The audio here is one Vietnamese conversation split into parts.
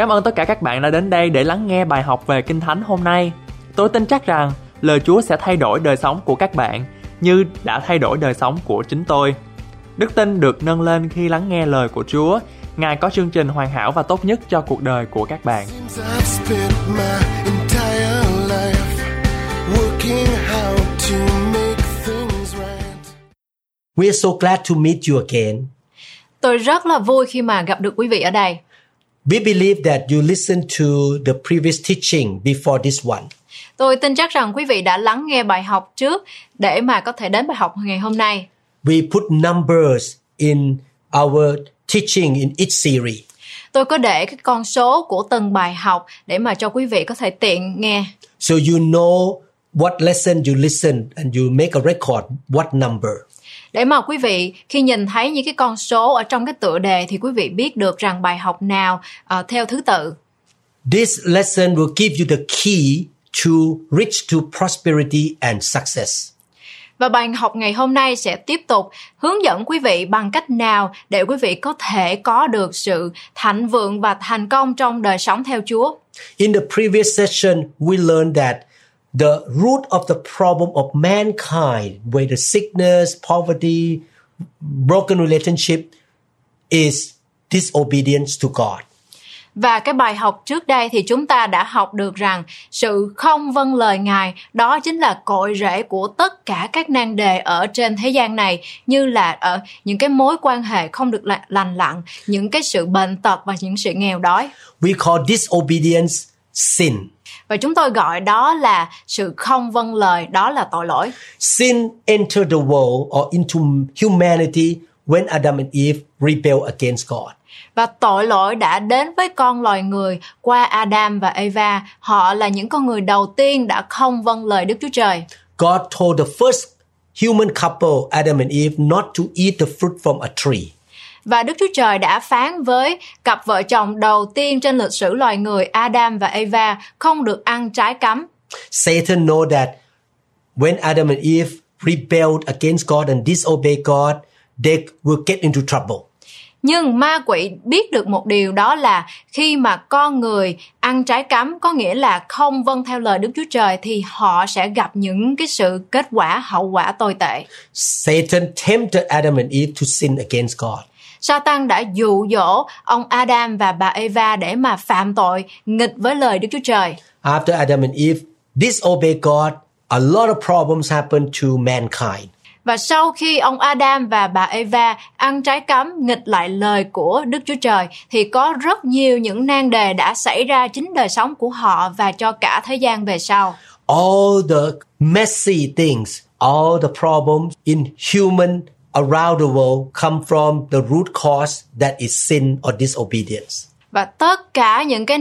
Cảm ơn tất cả các bạn đã đến đây để lắng nghe bài học về Kinh Thánh hôm nay. Tôi tin chắc rằng lời Chúa sẽ thay đổi đời sống của các bạn như đã thay đổi đời sống của chính tôi. Đức tin được nâng lên khi lắng nghe lời của Chúa. Ngài có chương trình hoàn hảo và tốt nhất cho cuộc đời của các bạn. We're so glad to meet you again. Tôi rất là vui khi mà gặp được quý vị ở đây. We believe that you listened to the previous teaching before this one. Tôi tin chắc rằng quý vị đã lắng nghe bài học trước để mà có thể đến bài học ngày hôm nay. We put numbers in our teaching in each series. Tôi có để cái con số của từng bài học để mà cho quý vị có thể tiện nghe. So you know what lesson you listen and you make a record what number. Để mà quý vị khi nhìn thấy những cái con số ở trong cái tựa đề thì quý vị biết được rằng bài học nào theo thứ tự. This lesson will give you the key to reach to prosperity and success. Và bài học ngày hôm nay sẽ tiếp tục hướng dẫn quý vị bằng cách nào để quý vị có thể có được sự thịnh vượng và thành công trong đời sống theo Chúa. In the previous session, we learned that the root of the problem of mankind, whether sickness, poverty, broken relationship, is disobedience to God. Và cái bài học trước đây thì chúng ta đã học được rằng sự không vâng lời Ngài đó chính là cội rễ của tất cả các nan đề ở trên thế gian này, như là ở những cái mối quan hệ không được lành lặn, những cái sự bệnh tật và những sự nghèo đói. We call disobedience sin. Và chúng tôi gọi đó là sự không vâng lời, đó là tội lỗi. Sin entered the world or into humanity when Adam and Eve rebelled against God. Và tội lỗi đã đến với con loài người qua Adam và Eva. Họ là những con người đầu tiên đã không vâng lời Đức Chúa Trời. God told the first human couple, Adam and Eve, not to eat the fruit from a tree. Và Đức Chúa Trời đã phán với cặp vợ chồng đầu tiên trên lịch sử loài người Adam và Eva không được ăn trái cấm. Satan know that when Adam and Eve rebelled against God and disobeyed God, they will get into trouble. Nhưng ma quỷ biết được một điều, đó là khi mà con người ăn trái cấm, có nghĩa là không vâng theo lời Đức Chúa Trời, thì họ sẽ gặp những cái sự kết quả, hậu quả tồi tệ. Satan tempted Adam and Eve to sin against God. Satan đã dụ dỗ ông Adam và bà Eva để mà phạm tội nghịch với lời Đức Chúa Trời. After Adam and Eve disobeyed God, a lot of problems happened to mankind. Và sau khi ông Adam và bà Eva ăn trái cấm, nghịch lại lời của Đức Chúa Trời, thì có rất nhiều những nan đề đã xảy ra chính đời sống của họ và cho cả thế gian về sau. All the messy things, all the problems in human around the world come from the root cause that is sin or disobedience. Và tất cả những cái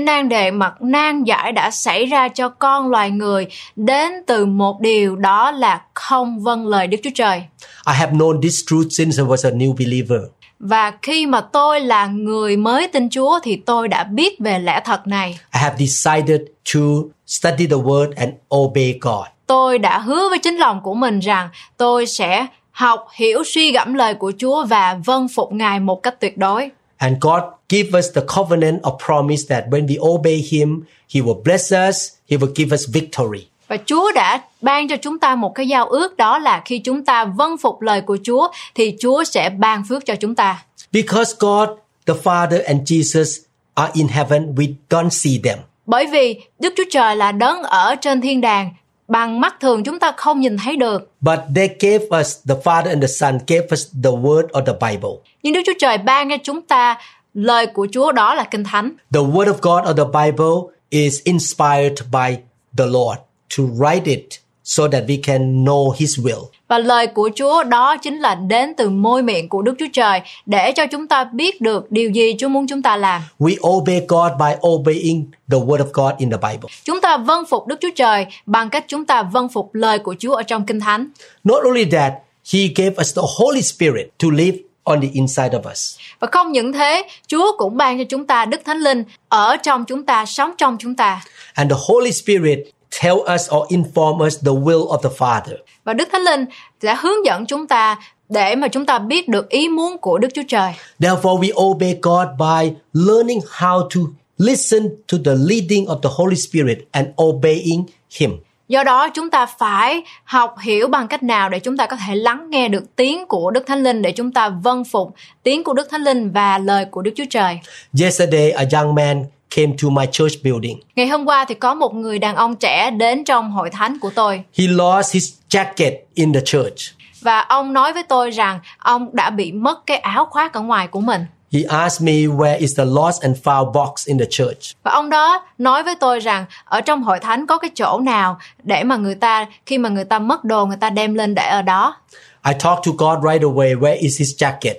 nan đề mà nan giải đã xảy ra cho con loài người đến từ một điều, đó là không vâng lời Đức Chúa Trời. I have known this truth since I was a new believer. Và khi mà tôi là người mới tin Chúa thì tôi đã biết về lẽ thật này. I have decided to study the word and obey God. Tôi đã hứa với chính lòng của mình rằng tôi sẽ học, hiểu, suy gẫm lời của Chúa và vâng phục Ngài một cách tuyệt đối. And God give us the covenant of promise that when we obey Him, He will bless us, He will give us victory. Và Chúa đã ban cho chúng ta một cái giao ước, đó là khi chúng ta vâng phục lời của Chúa thì Chúa sẽ ban phước cho chúng ta. Because God, the Father and Jesus are in heaven, we don't see them. Bởi vì Đức Chúa Trời là Đấng ở trên thiên đàng, bằng mắt thường chúng ta không nhìn thấy được. But they gave us, the Father and the Son gave us the word of the Bible. Nhưng Đức Chúa Trời ban cho chúng ta lời của Chúa, đó là Kinh Thánh. The word of God or the Bible is inspired by the Lord to write it so that we can know His will. Và lời của Chúa đó chính là đến từ môi miệng của Đức Chúa Trời để cho chúng ta biết được điều gì Chúa muốn chúng ta làm. We obey God by obeying the word of God in the Bible. Chúng ta vâng phục Đức Chúa Trời bằng cách chúng ta vâng phục lời của Chúa ở trong Kinh Thánh. Not only that, He gave us the Holy Spirit to live on the inside of us. Và không những thế, Chúa cũng ban cho chúng ta Đức Thánh Linh ở trong chúng ta, sống trong chúng ta. And the Holy Spirit tell us or inform us the will of the Father. Và Đức Thánh Linh đã hướng dẫn chúng ta để mà chúng ta biết được ý muốn của Đức Chúa Trời. Therefore we obey God by learning how to listen to the leading of the Holy Spirit and obeying Him. Do đó chúng ta phải học hiểu bằng cách nào để chúng ta có thể lắng nghe được tiếng của Đức Thánh Linh, để chúng ta vâng phục tiếng của Đức Thánh Linh và lời của Đức Chúa Trời. Yesterday a young man came to my church building. Ngày hôm qua thì có một người đàn ông trẻ đến trong hội thánh của tôi. He lost his jacket in the church. Và ông nói với tôi rằng ông đã bị mất cái áo khoác ở ngoài của mình. He asked me where is the lost and found box in the church. Và ông đó nói với tôi rằng ở trong hội thánh có cái chỗ nào để mà người ta khi mà người ta mất đồ người ta đem lên để ở đó. I talked to God right away, where is his jacket?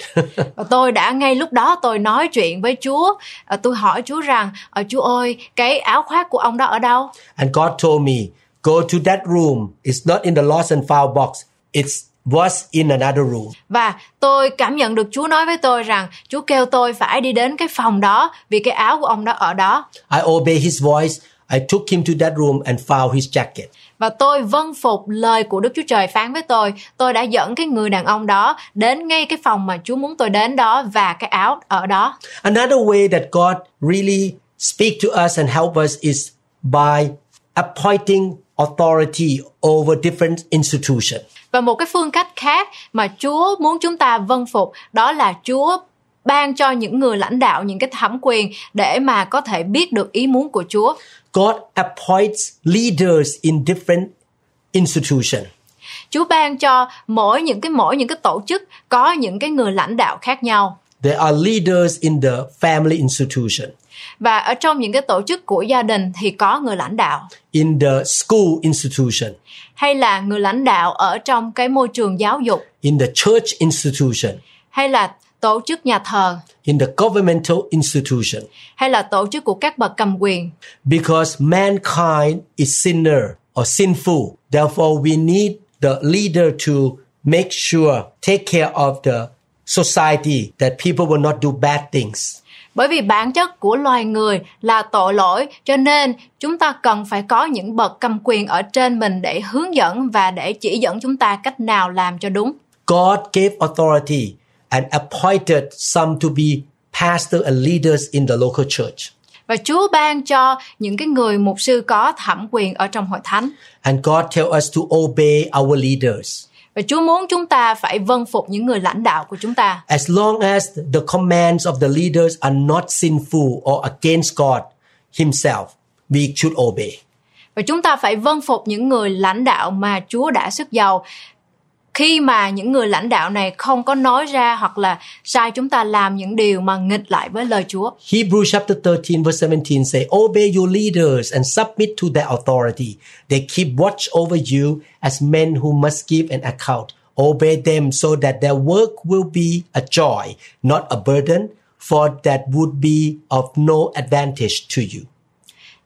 Và tôi đã ngay lúc đó tôi nói chuyện với Chúa, tôi hỏi Chúa rằng Chúa ơi, cái áo khoác của ông đó ở đâu? And God told me, go to that room. It's not in the lost and found box. It was in another room. Và tôi cảm nhận được Chúa nói với tôi rằng Chúa kêu tôi phải đi đến cái phòng đó vì cái áo của ông đó ở đó. I obey his voice. I took him to that room and found his jacket. Và tôi vâng phục lời của Đức Chúa Trời phán với tôi đã dẫn cái người đàn ông đó đến ngay cái phòng mà Chúa muốn tôi đến đó và cái áo ở đó. Another way that God really speak to us and help us is by appointing authority over different institutions. Và một cái phương cách khác mà Chúa muốn chúng ta vâng phục đó là Chúa ban cho những người lãnh đạo những cái thẩm quyền để mà có thể biết được ý muốn của Chúa. God appoints leaders in different institutions. Chúa ban cho mỗi những cái tổ chức có những cái người lãnh đạo khác nhau. There are leaders in the family institution. Và ở trong những cái tổ chức của gia đình thì có người lãnh đạo. In the school institution. Hay là người lãnh đạo ở trong cái môi trường giáo dục. In the church institution. Hay là tổ chức nhà thờ. In the governmental institution. Hay là tổ chức của các bậc cầm quyền. Because mankind is sinner or sinful, therefore we need the leader to make sure, take care of the society that people will not do bad things. Bởi vì bản chất của loài người là tội lỗi, cho nên chúng ta cần phải có những bậc cầm quyền ở trên mình để hướng dẫn và để chỉ dẫn chúng ta cách nào làm cho đúng. God gave authority and appointed some to be pastors and leaders in the local church. Và Chúa ban cho những cái người mục sư có thẩm quyền ở trong hội thánh. And God tells us to obey our leaders. Và Chúa muốn chúng ta phải vâng phục những người lãnh đạo của chúng ta. As long as the commands of the leaders are not sinful or against God himself, we should obey. Và chúng ta phải vâng phục những người lãnh đạo mà Chúa đã sức giàu. Khi mà những người lãnh đạo này không có nói ra hoặc là sai chúng ta làm những điều mà nghịch lại với lời Chúa. Hebrews chapter 13 verse 17 say, obey your leaders and submit to their authority. They keep watch over you as men who must give an account. Obey them so that their work will be a joy, not a burden, for that would be of no advantage to you.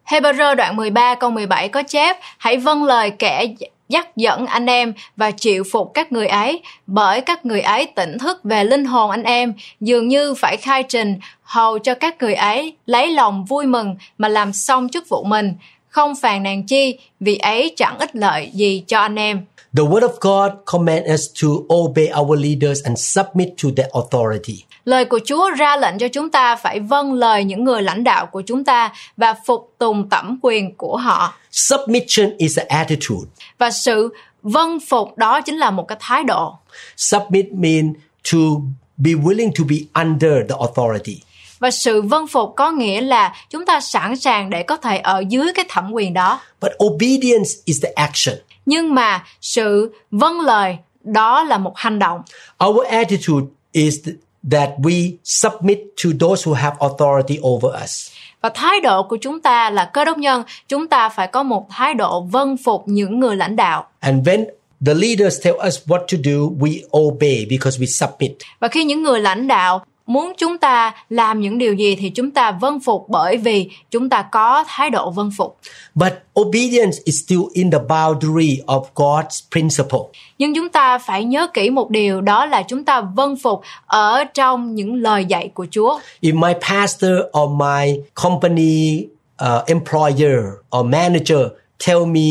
Hebrew đoạn 13 câu 17 có chép, hãy vâng lời kẻ dắt dẫn anh em và chịu phục các người ấy, bởi các người ấy tỉnh thức về linh hồn anh em, dường như phải khai trình, hầu cho các người ấy lấy lòng vui mừng mà làm xong chức vụ mình, không phàn nàn chi, vì ấy chẳng ích lợi gì cho anh em. The word of God commands us to obey our leaders and submit to their authority. Lời của Chúa ra lệnh cho chúng ta phải vâng lời những người lãnh đạo của chúng ta và phục tùng thẩm quyền của họ. Submission is an attitude. Và sự vâng phục đó chính là một cái thái độ. Submit means to be willing to be under the authority. Và sự vâng phục có nghĩa là chúng ta sẵn sàng để có thể ở dưới cái thẩm quyền đó. But obedience is the action. Nhưng mà sự vâng lời đó là một hành động. Our attitude is that we submit to those who have authority over us. Và thái độ của chúng ta là cơ đốc nhân, chúng ta phải có một thái độ vâng phục những người lãnh đạo. And when the leaders tell us what to do, we obey because we submit. Và khi những người lãnh đạo muốn chúng ta làm những điều gì thì chúng ta vâng phục bởi vì chúng ta có thái độ vâng phục. But obedience is still in the boundary of God's principle. Nhưng chúng ta phải nhớ kỹ một điều, đó là chúng ta vâng phục ở trong những lời dạy của Chúa. If my pastor or my company employer or manager tell me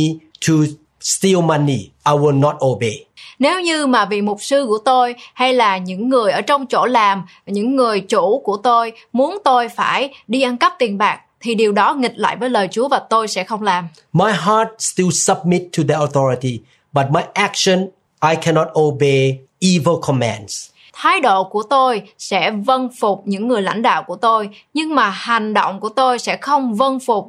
to steal money, I will not obey. Nếu như mà vị mục sư của tôi hay là những người ở trong chỗ làm, những người chủ của tôi muốn tôi phải đi ăn cắp tiền bạc, thì điều đó nghịch lại với lời Chúa và tôi sẽ không làm. My heart still submit to the authority, but my action, I cannot obey evil commands. Thái độ của tôi sẽ vâng phục những người lãnh đạo của tôi, nhưng mà hành động của tôi sẽ không vâng phục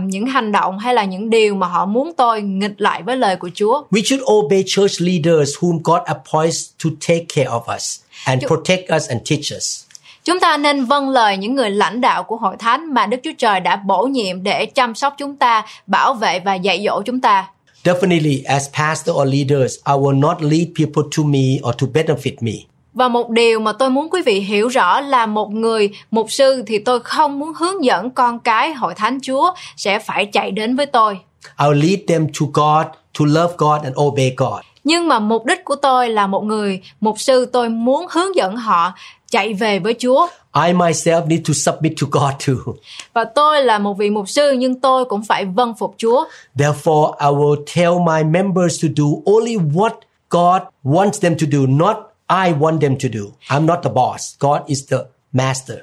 những hành động hay là những điều mà họ muốn tôi nghịch lại với lời của Chúa. We should obey church leaders whom God appoints to take care of us and protect us and teach us. Chúng ta nên vâng lời những người lãnh đạo của hội thánh mà Đức Chúa Trời đã bổ nhiệm để chăm sóc chúng ta, bảo vệ và dạy dỗ chúng ta. Definitely, as pastor or leaders, I will not lead people to me or to benefit me. Và một điều mà tôi muốn quý vị hiểu rõ là một người mục sư thì tôi không muốn hướng dẫn con cái hội thánh Chúa sẽ phải chạy đến với tôi. I will lead them to God, to love God and obey God. Nhưng mà mục đích của tôi là một người mục sư, tôi muốn hướng dẫn họ chạy về với Chúa. I myself need to submit to God too. Và tôi là một vị mục sư nhưng tôi cũng phải vâng phục Chúa. Therefore, I will tell my members to do only what God wants them to do, not I want them to do. I'm not the boss. God is the master.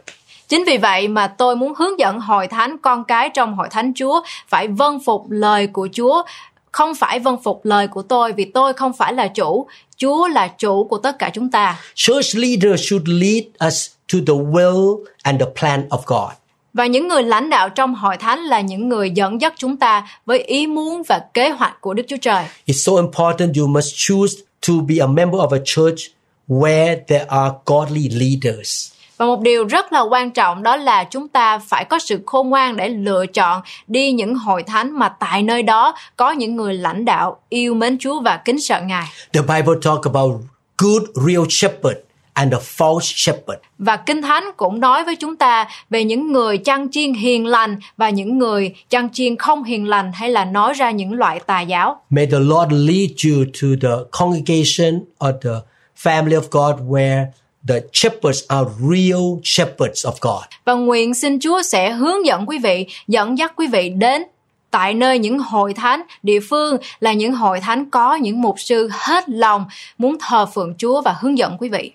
Chính vì vậy mà tôi muốn hướng dẫn hội thánh, con cái trong hội thánh Chúa phải vâng phục lời của Chúa, không phải vâng phục lời của tôi, vì tôi không phải là chủ. Chúa là chủ của tất cả chúng ta. Church leaders should lead us to the will and the plan of God. Và những người lãnh đạo trong hội thánh là những người dẫn dắt chúng ta với ý muốn và kế hoạch của Đức Chúa Trời. It's so important you must choose to be a member of a church where there are godly leaders. Và một điều rất là quan trọng đó là chúng ta phải có sự khôn ngoan để lựa chọn đi những hội thánh mà tại nơi đó có những người lãnh đạo yêu mến Chúa và kính sợ Ngài. The Bible talk about good real shepherd and a false shepherd. Và Kinh Thánh cũng nói với chúng ta về những người chăn chiên hiền lành và những người chăn chiên không hiền lành, hay là nói ra những loại tà giáo. May the Lord lead you to the congregation or the family of God where the shepherds are real shepherds of God. Và nguyện xin Chúa sẽ hướng dẫn quý vị, dẫn dắt quý vị đến tại nơi những hội thánh địa phương là những hội thánh có những mục sư hết lòng muốn thờ phượng Chúa và hướng dẫn quý vị.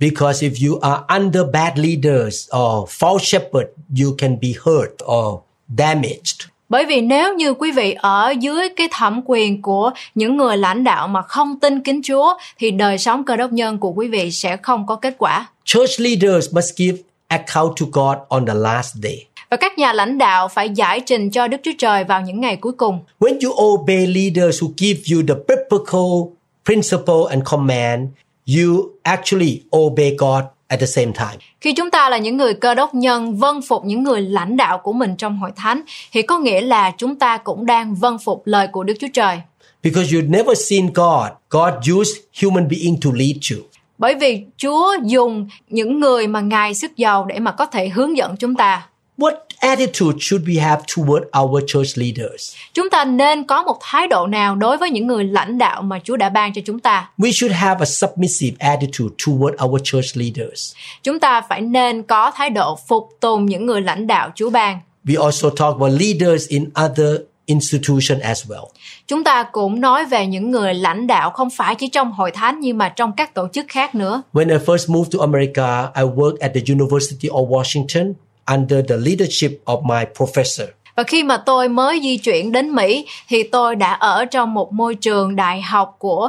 Because if you are under bad leaders or false shepherds, you can be hurt or damaged. Bởi vì nếu như quý vị ở dưới cái thẩm quyền của những người lãnh đạo mà không tin kính Chúa, thì đời sống Cơ Đốc nhân của quý vị sẽ không có kết quả. Church leaders must give account to God on the last day. Và các nhà lãnh đạo phải giải trình cho Đức Chúa Trời vào những ngày cuối cùng. When you obey leaders who give you the biblical principle and command, you actually obey God at the same time. Khi chúng ta là những người Cơ Đốc nhân vâng phục những người lãnh đạo của mình trong hội thánh, thì có nghĩa là chúng ta cũng đang vâng phục lời của Đức Chúa Trời. Because you've never seen God, God used human being to lead you. Bởi vì Chúa dùng những người mà Ngài sức giàu để mà có thể hướng dẫn chúng ta. What attitude should we have toward our church leaders? Chúng ta nên có một thái độ nào đối với những người lãnh đạo mà Chúa đã ban cho chúng ta? We should have a submissive attitude toward our church leaders. Chúng ta phải nên có thái độ phục tùng những người lãnh đạo Chúa ban. We also talk about leaders in other institution as well. Chúng ta cũng nói về những người lãnh đạo không phải chỉ trong hội thánh nhưng mà trong các tổ chức khác nữa. When I first moved to America, I worked at the University of Washington under the leadership of my professor. Và khi mà tôi mới di chuyển đến Mỹ thì tôi đã ở trong một môi trường đại học của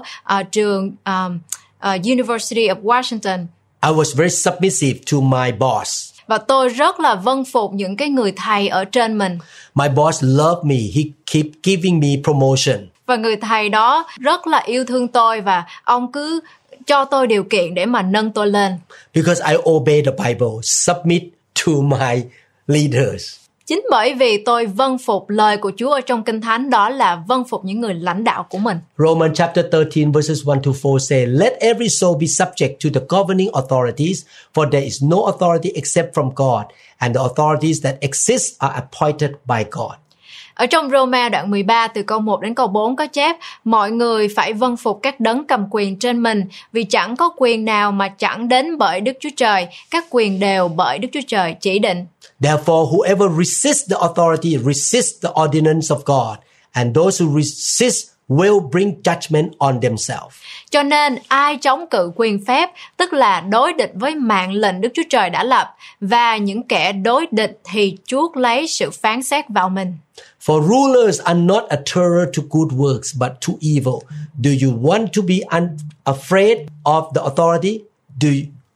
University of Washington. I was very submissive to my boss. Và tôi rất là vâng phục những cái người thầy ở trên mình. My boss loved me. He kept giving me promotion. Và người thầy đó rất là yêu thương tôi và ông cứ cho tôi điều kiện để mà nâng tôi lên. Because I obey the Bible, submit to my leaders. Chính bởi vì tôi vâng phục lời của Chúa ở trong Kinh Thánh, đó là vâng phục những người lãnh đạo của mình. Romans chapter 13 verses 1 to 4 say, "Let every soul be subject to the governing authorities, for there is no authority except from God, and the authorities that exist are appointed by God." Ở trong Roma đoạn 13 từ câu 1 đến câu 4 có chép: mọi người phải vâng phục các đấng cầm quyền trên mình, vì chẳng có quyền nào mà chẳng đến bởi Đức Chúa Trời, các quyền đều bởi Đức Chúa Trời chỉ định. Therefore, whoever resists the authority resists the ordinance of God, and those who resist will bring judgment on themselves. Cho nên ai chống cự quyền phép, tức là đối địch với mạng lệnh Đức Chúa Trời đã lập, và những kẻ đối địch thì chuốc lấy sự phán xét vào mình. For rulers are not a terror to good works, but to evil. Do you want to be afraid of the authority? Do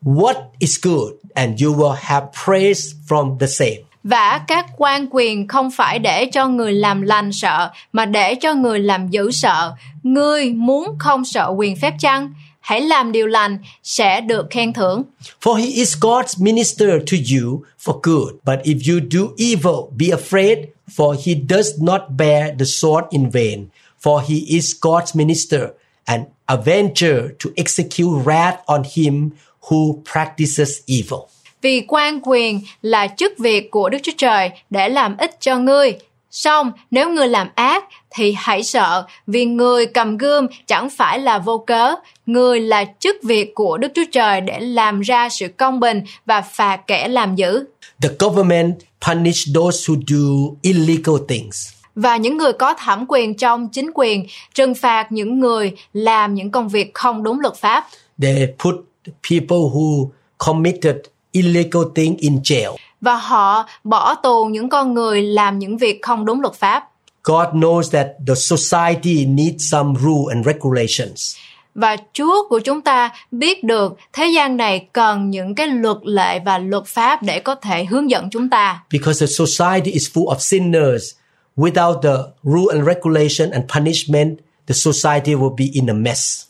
what is good, and you will have praise from the same. Và các quan quyền không phải để cho người làm lành sợ, mà để cho người làm dữ sợ. Ngươi muốn không sợ quyền phép chăng? Hãy làm điều lành, sẽ được khen thưởng. For he is God's minister to you for good, but if you do evil, be afraid, for he does not bear the sword in vain. For he is God's minister, an avenger to execute wrath on him who practices evil. Vì quan quyền là chức việc của Đức Chúa Trời để làm ích cho ngươi. Song nếu ngươi làm ác thì hãy sợ, vì người cầm gươm chẳng phải là vô cớ. Ngươi là chức việc của Đức Chúa Trời để làm ra sự công bình và phạt kẻ làm dữ. The government punish those who do illegal things. Và những người có thẩm quyền trong chính quyền trừng phạt những người làm những công việc không đúng luật pháp. They put people who committed illegal thing in jail. Và họ bỏ tù những con người làm những việc không đúng luật pháp. God knows that the society needs some rule and regulations. Và Chúa của chúng ta biết được thế gian này cần những cái luật lệ và luật pháp để có thể hướng dẫn chúng ta. Because the society is full of sinners, without the rule and regulation and punishment, the society will be in a mess.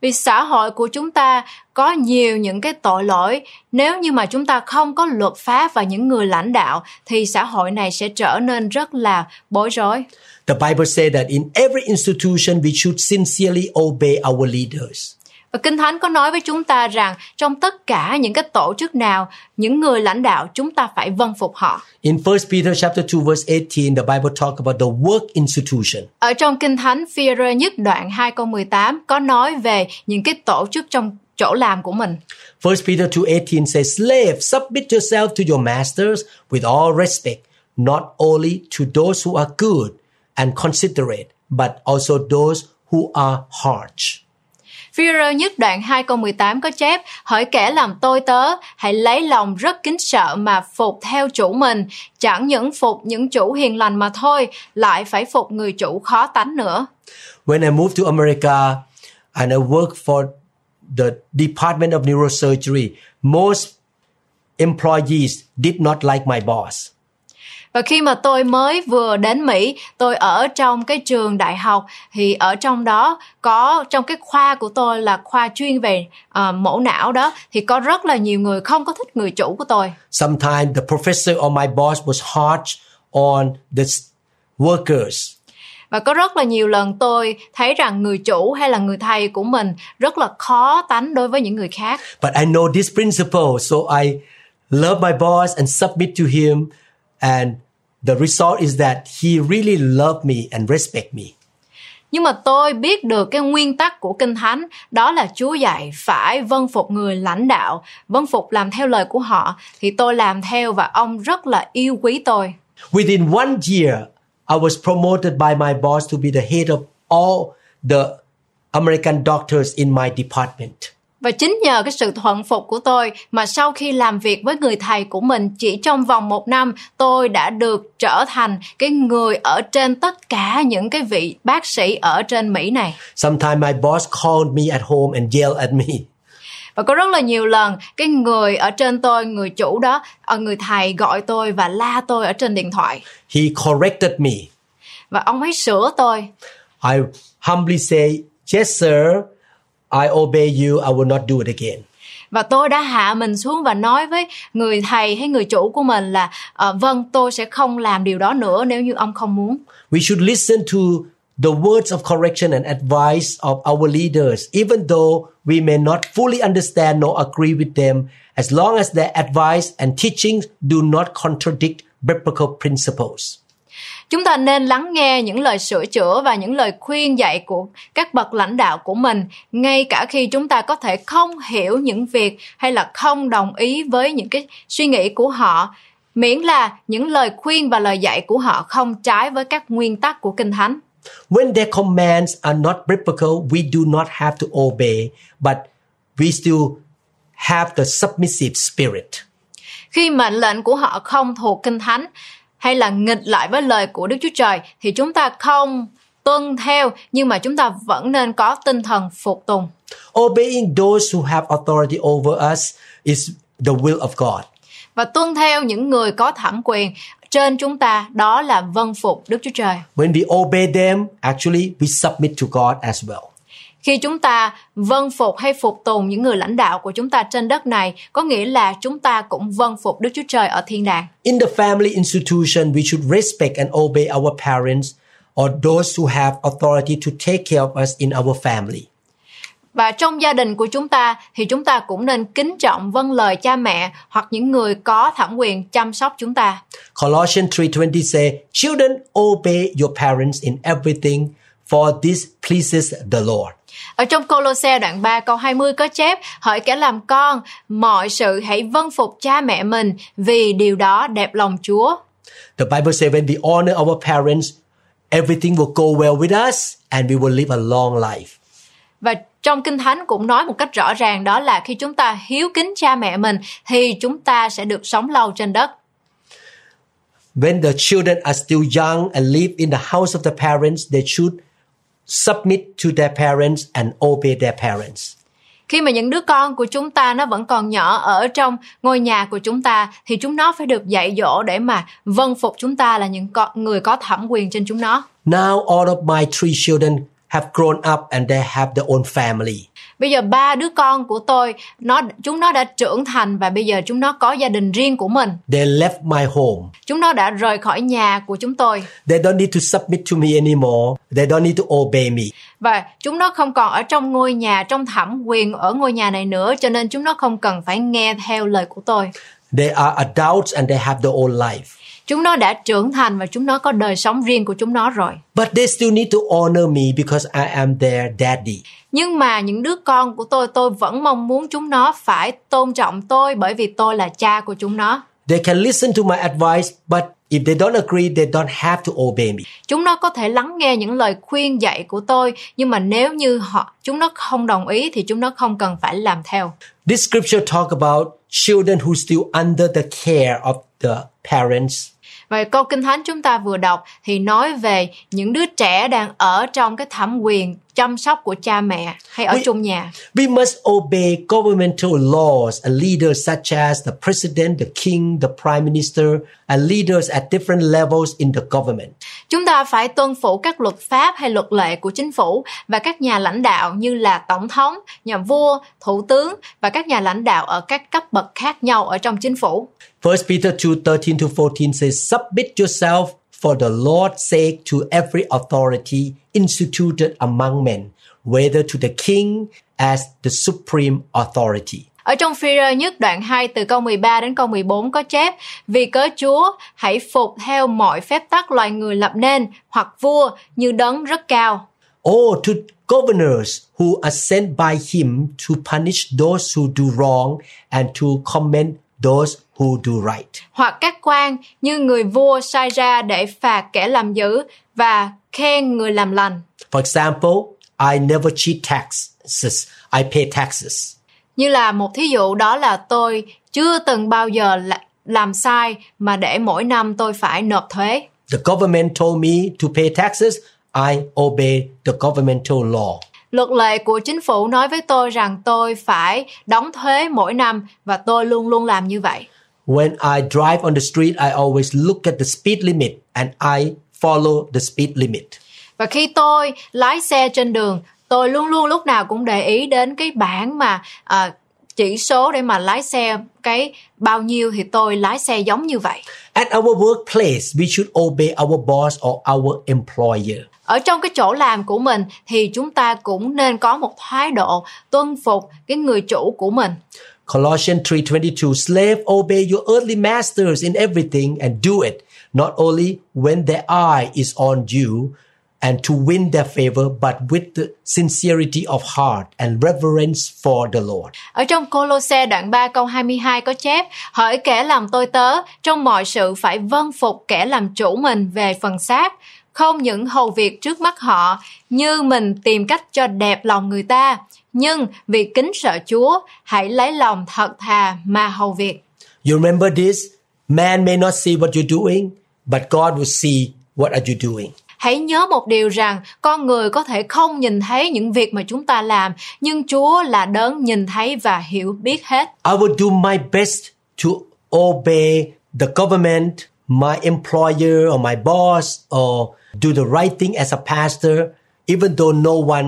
Vì xã hội của chúng ta có nhiều những cái tội lỗi, nếu như mà chúng ta không có luật pháp và những người lãnh đạo thì xã hội này sẽ trở nên rất là bối rối. The Bible says that in every institution we should sincerely obey our leaders. Và Kinh Thánh có nói với chúng ta rằng trong tất cả những cái tổ chức nào, những người lãnh đạo chúng ta phải vâng phục họ. In 1 Peter chapter 2 verse 18 the Bible talk about the work institution. Ở trong Kinh Thánh Phi-e-rơ nhất đoạn 2 câu 18 có nói về những cái tổ chức trong chỗ làm của mình. 1 Peter 2:18 says, "Slaves, submit yourself to your masters with all respect, not only to those who are good and considerate, but also those who are harsh." Phi-e-rơ nhất đoạn 2 câu 18 có chép: hỡi kẻ làm tôi tớ, hãy lấy lòng rất kính sợ mà phục theo chủ mình, chẳng những phục những chủ hiền lành mà thôi, lại phải phục người chủ khó tánh nữa. When I moved to America and I worked for the Department of Neurosurgery, most employees did not like my boss. Và khi mà tôi mới vừa đến Mỹ, tôi ở trong cái trường đại học, thì ở trong đó có, trong cái khoa của tôi là khoa chuyên về mổ não đó, thì có rất là nhiều người không có thích người chủ của tôi. Sometimes the professor or my boss was harsh on the workers. Và có rất là nhiều lần tôi thấy rằng người chủ hay là người thầy của mình rất là khó tánh đối với những người khác. But I know this principle, so I love my boss and submit to him. And the result is that he really loved me and respect me. Nhưng mà tôi biết được cái nguyên tắc của Kinh Thánh, đó là Chúa dạy phải vâng phục người lãnh đạo, vâng phục làm theo lời của họ, thì tôi làm theo và ông rất là yêu quý tôi. Within one year, I was promoted by my boss to be the head of all the American doctors in my department. Và chính nhờ cái sự thuận phục của tôi mà sau khi làm việc với người thầy của mình, chỉ trong vòng 1 năm tôi đã được trở thành cái người ở trên tất cả những cái vị bác sĩ ở trên Mỹ này. Sometimes my boss called me at home and yelled at me. Và có rất là nhiều lần cái người ở trên tôi, người chủ đó, người thầy gọi tôi và la tôi ở trên điện thoại. He corrected me. Và ông ấy sửa tôi. I humbly say, yes sir, I obey you, I will not do it again. Và tôi đã hạ mình xuống và nói với người thầy hay người chủ của mình là vâng, tôi sẽ không làm điều đó nữa nếu như ông không muốn. We should listen to the words of correction and advice of our leaders, even though we may not fully understand nor agree with them, as long as their advice and teachings do not contradict biblical principles. Chúng ta nên lắng nghe những lời sửa chữa và những lời khuyên dạy của các bậc lãnh đạo của mình, ngay cả khi chúng ta có thể không hiểu những việc hay là không đồng ý với những cái suy nghĩ của họ, miễn là những lời khuyên và lời dạy của họ không trái với các nguyên tắc của Kinh Thánh. When their commands are not biblical, we do not have to obey, but we still have the submissive spirit. Khi mệnh lệnh của họ không thuộc Kinh Thánh hay là nghịch lại với lời của Đức Chúa Trời thì chúng ta không tuân theo, nhưng mà chúng ta vẫn nên có tinh thần phục tùng. Obeying those who have authority over us is the will of God. Và tuân theo những người có thẩm quyền trên chúng ta, đó là vâng phục Đức Chúa Trời. When we obey them, actually we submit to God as well. Khi chúng ta vâng phục hay phục tùng những người lãnh đạo của chúng ta trên đất này, có nghĩa là chúng ta cũng vâng phục Đức Chúa Trời ở thiên đàng. In the family institution, we should respect and obey our parents or those who have authority to take care of us in our family. Và trong gia đình của chúng ta thì chúng ta cũng nên kính trọng vâng lời cha mẹ hoặc những người có thẩm quyền chăm sóc chúng ta. Colossians 3:20 say, "Children, obey your parents in everything, for this pleases the Lord." Ở trong Cô-lô-se đoạn 3 câu 20 có chép: "Hỡi kẻ làm con, mọi sự hãy vâng phục cha mẹ mình, vì điều đó đẹp lòng Chúa." The Bible says when we honor our parents, everything will go well with us and we will live a long life. Và trong Kinh Thánh cũng nói một cách rõ ràng, đó là khi chúng ta hiếu kính cha mẹ mình thì chúng ta sẽ được sống lâu trên đất. When the children are still young and live in the house of the parents, they should submit to their parents and obey their parents. Khi mà những đứa con của chúng ta nó vẫn còn nhỏ ở trong ngôi nhà của chúng ta thì chúng nó phải được dạy dỗ để mà vâng phục chúng ta là những người có thẩm quyền trên chúng nó. Now all of my three children have grown up and they have their own family. Bây giờ ba đứa con của tôi, chúng nó đã trưởng thành và bây giờ chúng nó có gia đình riêng của mình. They left my home. Chúng nó đã rời khỏi nhà của chúng tôi. They don't need to submit to me anymore. They don't need to obey me. Và chúng nó không còn ở trong ngôi nhà, trong thẩm quyền ở ngôi nhà này nữa, cho nên chúng nó không cần phải nghe theo lời của tôi. They are adults and they have their own life. Chúng nó đã trưởng thành và chúng nó có đời sống riêng của chúng nó rồi. But they still need to honor me because I am their daddy. Nhưng mà những đứa con của tôi vẫn mong muốn chúng nó phải tôn trọng tôi bởi vì tôi là cha của chúng nó. They can listen to my advice, but if they don't agree, they don't have to obey me. Chúng nó có thể lắng nghe những lời khuyên dạy của tôi, nhưng mà nếu như chúng nó không đồng ý thì chúng nó không cần phải làm theo. This scripture talk about children who still under the care of the parents. Và câu Kinh Thánh chúng ta vừa đọc thì nói về những đứa trẻ đang ở trong cái thẩm quyền chăm sóc của cha mẹ hay ở chung nhà. We must obey governmental laws and leaders such as the president, the king, the prime minister and leaders at different levels in the government. Chúng ta phải tuân thủ các luật pháp hay luật lệ của chính phủ và các nhà lãnh đạo như là tổng thống, nhà vua, thủ tướng và các nhà lãnh đạo ở các cấp bậc khác nhau ở trong chính phủ. 1 Peter 2:13-14 says, "Submit yourself for the Lord's sake to every authority instituted among men, whether to the king as the supreme authority." Ở trong Phi-rơ nhất đoạn 2 từ câu 13 đến câu 14 có chép: "Vì cớ Chúa hãy phục theo mọi phép tắc loài người lập nên hoặc vua như đấng rất cao." Or to governors who are sent by him to punish those who do wrong and to commend those who do right. Hoặc các quan như người vua sai ra để phạt kẻ làm dữ và khen người làm lành. For example, I never cheat taxes. I pay taxes. Như là một thí dụ đó là tôi chưa từng bao giờ làm sai mà để mỗi năm tôi phải nộp thuế. The government told me to pay taxes. I obey the governmental law. Luật lệ của chính phủ nói với tôi rằng tôi phải đóng thuế mỗi năm và tôi luôn luôn làm như vậy. When I drive on the street, I always look at the speed limit and I follow the speed limit. Và khi tôi lái xe trên đường, tôi luôn luôn lúc nào cũng để ý đến cái bảng mà chỉ số để mà lái xe, cái bao nhiêu thì tôi lái xe giống như vậy. At our workplace, we should obey our boss or our employer. Ở trong cái chỗ làm của mình thì chúng ta cũng nên có một thái độ tuân phục cái người chủ của mình. Colossians 3:22, "Slave, obey your earthly masters in everything and do it, not only when their eye is on you and to win their favor, but with the sincerity of heart and reverence for the Lord. Ở trong Cô-lô-se đoạn 3 câu 22 có chép, hỡi kẻ làm tôi tớ, trong mọi sự phải vâng phục kẻ làm chủ mình về phần xác, không những hầu việc trước mắt họ, như mình tìm cách cho đẹp lòng người ta, nhưng vì kính sợ Chúa, hãy lấy lòng thật thà mà hầu việc. You remember this? Man may not see what you're doing, but God will see what are you doing. Hãy nhớ một điều rằng con người có thể không nhìn thấy những việc mà chúng ta làm, nhưng Chúa là đấng nhìn thấy và hiểu biết hết. I will do my best to obey the government, my employer or my boss, or do the right thing as a pastor, even though no one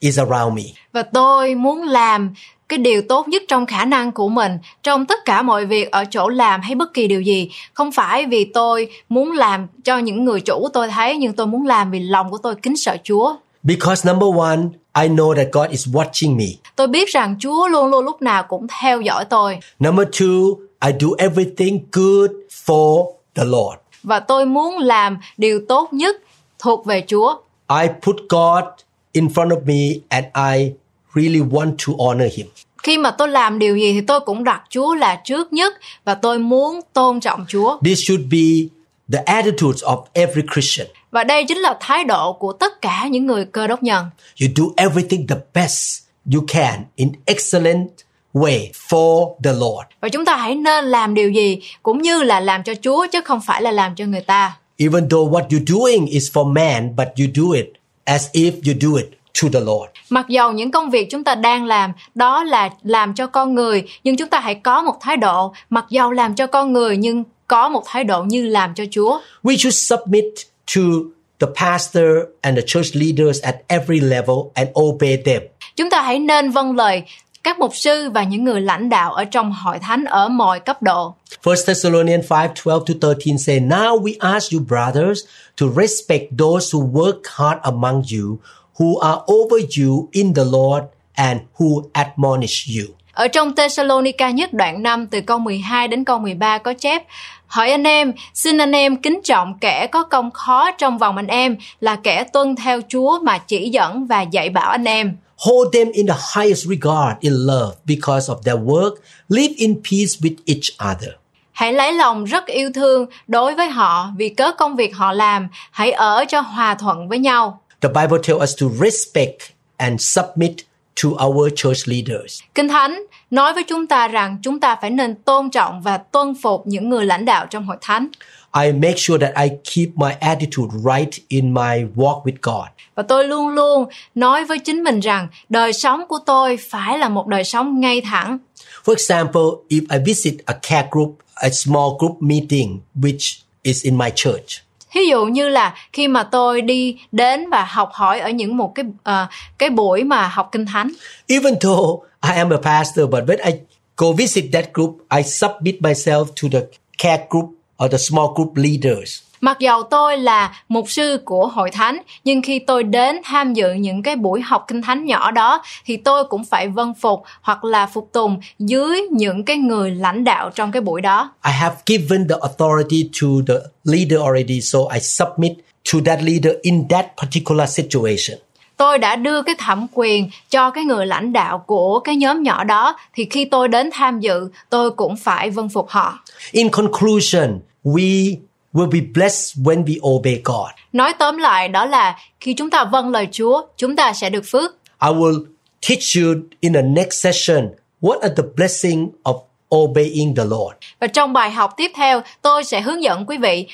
is around me. Và tôi muốn làm cái điều tốt nhất trong khả năng của mình trong tất cả mọi việc ở chỗ làm hay bất kỳ điều gì. Không phải vì tôi muốn làm cho những người chủ tôi thấy, nhưng tôi muốn làm vì lòng của tôi kính sợ Chúa. Because number one, I know that God is watching me. Tôi biết rằng Chúa luôn luôn lúc nào cũng theo dõi tôi. Number two, I do everything good for the Lord. Và tôi muốn làm điều tốt nhất thuộc về Chúa. I put God in front of me and I really want to honor him. Khi mà tôi làm điều gì thì tôi cũng đặt Chúa là trước nhất và tôi muốn tôn trọng Chúa. This should be the attitudes of every Christian. Và đây chính là thái độ của tất cả những người Cơ Đốc nhân. You do everything the best you can in excellent way for the Lord. Và chúng ta hãy nên làm điều gì cũng như là làm cho Chúa chứ không phải là làm cho người ta. Even though what you're doing is for man, but you do it as if you do it to the Lord. Mặc dầu những công việc chúng ta đang làm đó là làm cho con người, nhưng chúng ta hãy có một thái độ mặc dầu làm cho con người nhưng có một thái độ như làm cho Chúa. We should submit to the pastor and the church leaders at every level and obey them. Chúng ta hãy nên vâng lời các mục sư và những người lãnh đạo ở trong hội thánh ở mọi cấp độ. 1 Thessalonians 5:12-13 say, now we ask you brothers to respect those who work hard among you, who are over you in the Lord and who admonish you. Ở trong Thessalonica nhất đoạn 5 từ câu 12 đến câu 13 có chép, hỏi anh em, xin anh em kính trọng kẻ có công khó trong vòng anh em, là kẻ tuân theo Chúa mà chỉ dẫn và dạy bảo anh em. Hold them in the highest regard in love because of their work. Live in peace with each other. Hãy lấy lòng rất yêu thương đối với họ vì cớ công việc họ làm. Hãy ở cho hòa thuận với nhau. The Bible tells us to respect and submit to our church leaders. Kinh Thánh nói với chúng ta rằng chúng ta phải nên tôn trọng và tuân phục những người lãnh đạo trong hội thánh. I make sure that I keep my attitude right in my walk with God. Và tôi luôn luôn nói với chính mình rằng đời sống của tôi phải là một đời sống ngay thẳng. For example, if I visit a care group, a small group meeting which is in my church. Ví dụ như là khi mà tôi đi đến và học hỏi ở những một cái buổi mà học kinh thánh. Even though I am a pastor, but when I go visit that group, I submit myself to the care group or the small group leaders. Mặc dầu tôi là mục sư của hội thánh, nhưng khi tôi đến tham dự những cái buổi học kinh thánh nhỏ đó, thì tôi cũng phải vâng phục hoặc là phục tùng dưới những cái người lãnh đạo trong cái buổi đó. I have given the authority to the leader already, so I submit to that leader in that particular situation. Tôi đã đưa cái thẩm quyền cho cái người lãnh đạo của cái nhóm nhỏ đó, thì khi tôi đến tham dự, tôi cũng phải vâng phục họ. In conclusion, we will be blessed when we obey God. Nói tóm lại đó là khi chúng ta vâng lời Chúa, chúng ta sẽ được phước. I will teach you in the next session what are the blessing of obeying the Lord. Và trong bài học tiếp theo, tôi sẽ hướng dẫn quý vị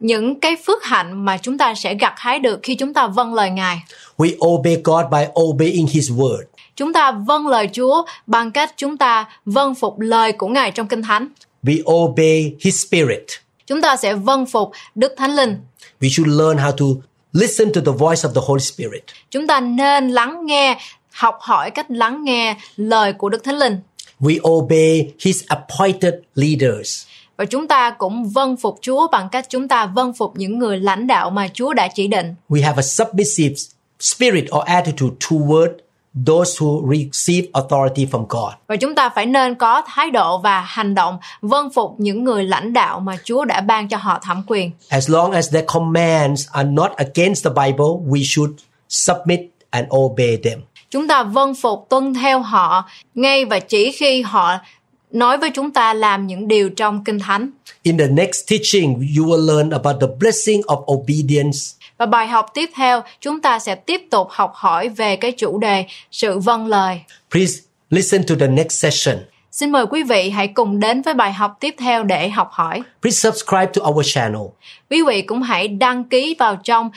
những cái phước hạnh mà chúng ta sẽ gặt hái được khi chúng ta vâng lời Ngài. We obey God by obeying His word. Chúng ta vâng lời Chúa bằng cách chúng ta vâng phục lời của Ngài trong Kinh Thánh. We obey His Spirit. Chúng ta sẽ vâng phục Đức Thánh Linh. We should learn how to listen to the voice of the Holy Spirit. Chúng ta nên lắng nghe, học hỏi cách lắng nghe lời của Đức Thánh Linh. We obey His appointed leaders. Và chúng ta cũng vâng phục Chúa bằng cách chúng ta vâng phục những người lãnh đạo mà Chúa đã chỉ định. We have a submissive spirit or attitude toward those who receive authority from God. Và chúng ta phải nên có thái độ và hành động vâng phục những người lãnh đạo mà Chúa đã ban cho họ thẩm quyền. As long as their commands are not against the Bible, we should submit and obey them. Chúng ta vâng phục tuân theo họ ngay và chỉ khi họ nói với chúng ta làm những điều trong Kinh Thánh. In the next teaching, you will learn about the blessing of obedience. Và bài học tiếp theo, chúng ta sẽ tiếp tục học hỏi về cái chủ đề sự vâng lời. Please listen to the next session. Xin mời quý vị hãy cùng đến với bài học tiếp theo để học hỏi. Please subscribe to our channel. Quý vị cũng hãy đăng ký vào trong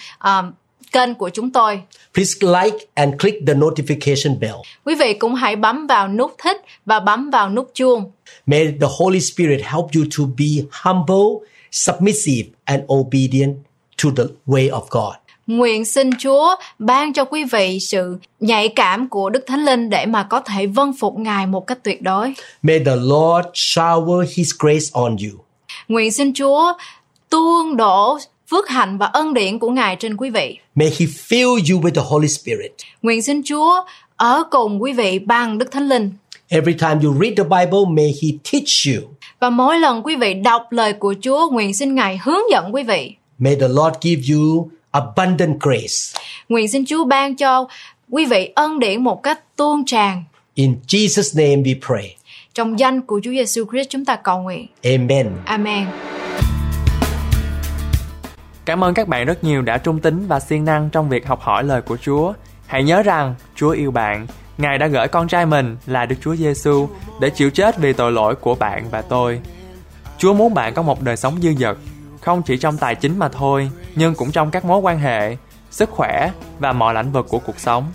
kênh của chúng tôi. Please like and click the notification bell. Quý vị cũng hãy bấm vào nút thích và bấm vào nút chuông. May the Holy Spirit help you to be humble, submissive and obedient to the way of God. Nguyện xin Chúa ban cho quý vị sự nhạy cảm của Đức Thánh Linh để mà có thể vâng phục Ngài một cách tuyệt đối. May the Lord shower His grace on you. Nguyện xin Chúa tuôn đổ phước hạnh và ân điển của Ngài trên quý vị. May He fill you with the Holy Spirit. Nguyện xin Chúa ở cùng quý vị bằng Đức Thánh Linh. Every time you read the Bible, may He teach you. Và mỗi lần quý vị đọc lời của Chúa, nguyện xin Ngài hướng dẫn quý vị. May the Lord give you abundant grace. Nguyện xin Chúa ban cho quý vị ân điển một cách tuôn tràn. In Jesus' name we pray. Trong danh của Chúa Giêsu Christ chúng ta cầu nguyện. Amen. Amen. Cảm ơn các bạn rất nhiều đã trung tín và siêng năng trong việc học hỏi lời của Chúa. Hãy nhớ rằng Chúa yêu bạn. Ngài đã gửi con trai mình là Đức Chúa Giêsu để chịu chết vì tội lỗi của bạn và tôi. Chúa muốn bạn có một đời sống dư dật, không chỉ trong tài chính mà thôi, nhưng cũng trong các mối quan hệ, sức khỏe và mọi lĩnh vực của cuộc sống.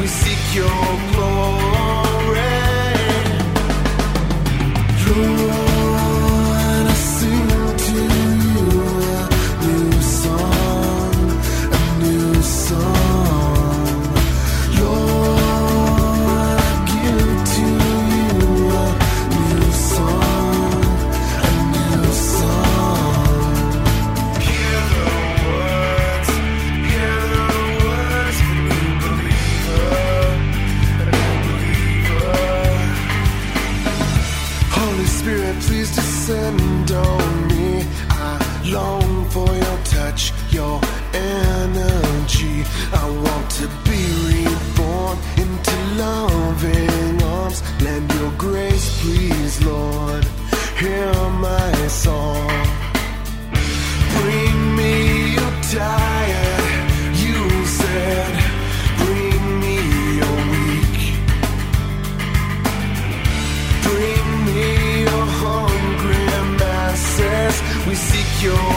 We seek your glory, Lord, I sing to you a new song, Lord, I give to you a new song, hear the words from you, believe. Spirit, please descend on me. I long for your touch, your energy. I want to be reborn into loving arms. Lend your grace, please, Lord. Hear my song. Bring me your diet, you said. Bring me your weak. Bring me hungry masses, we seek your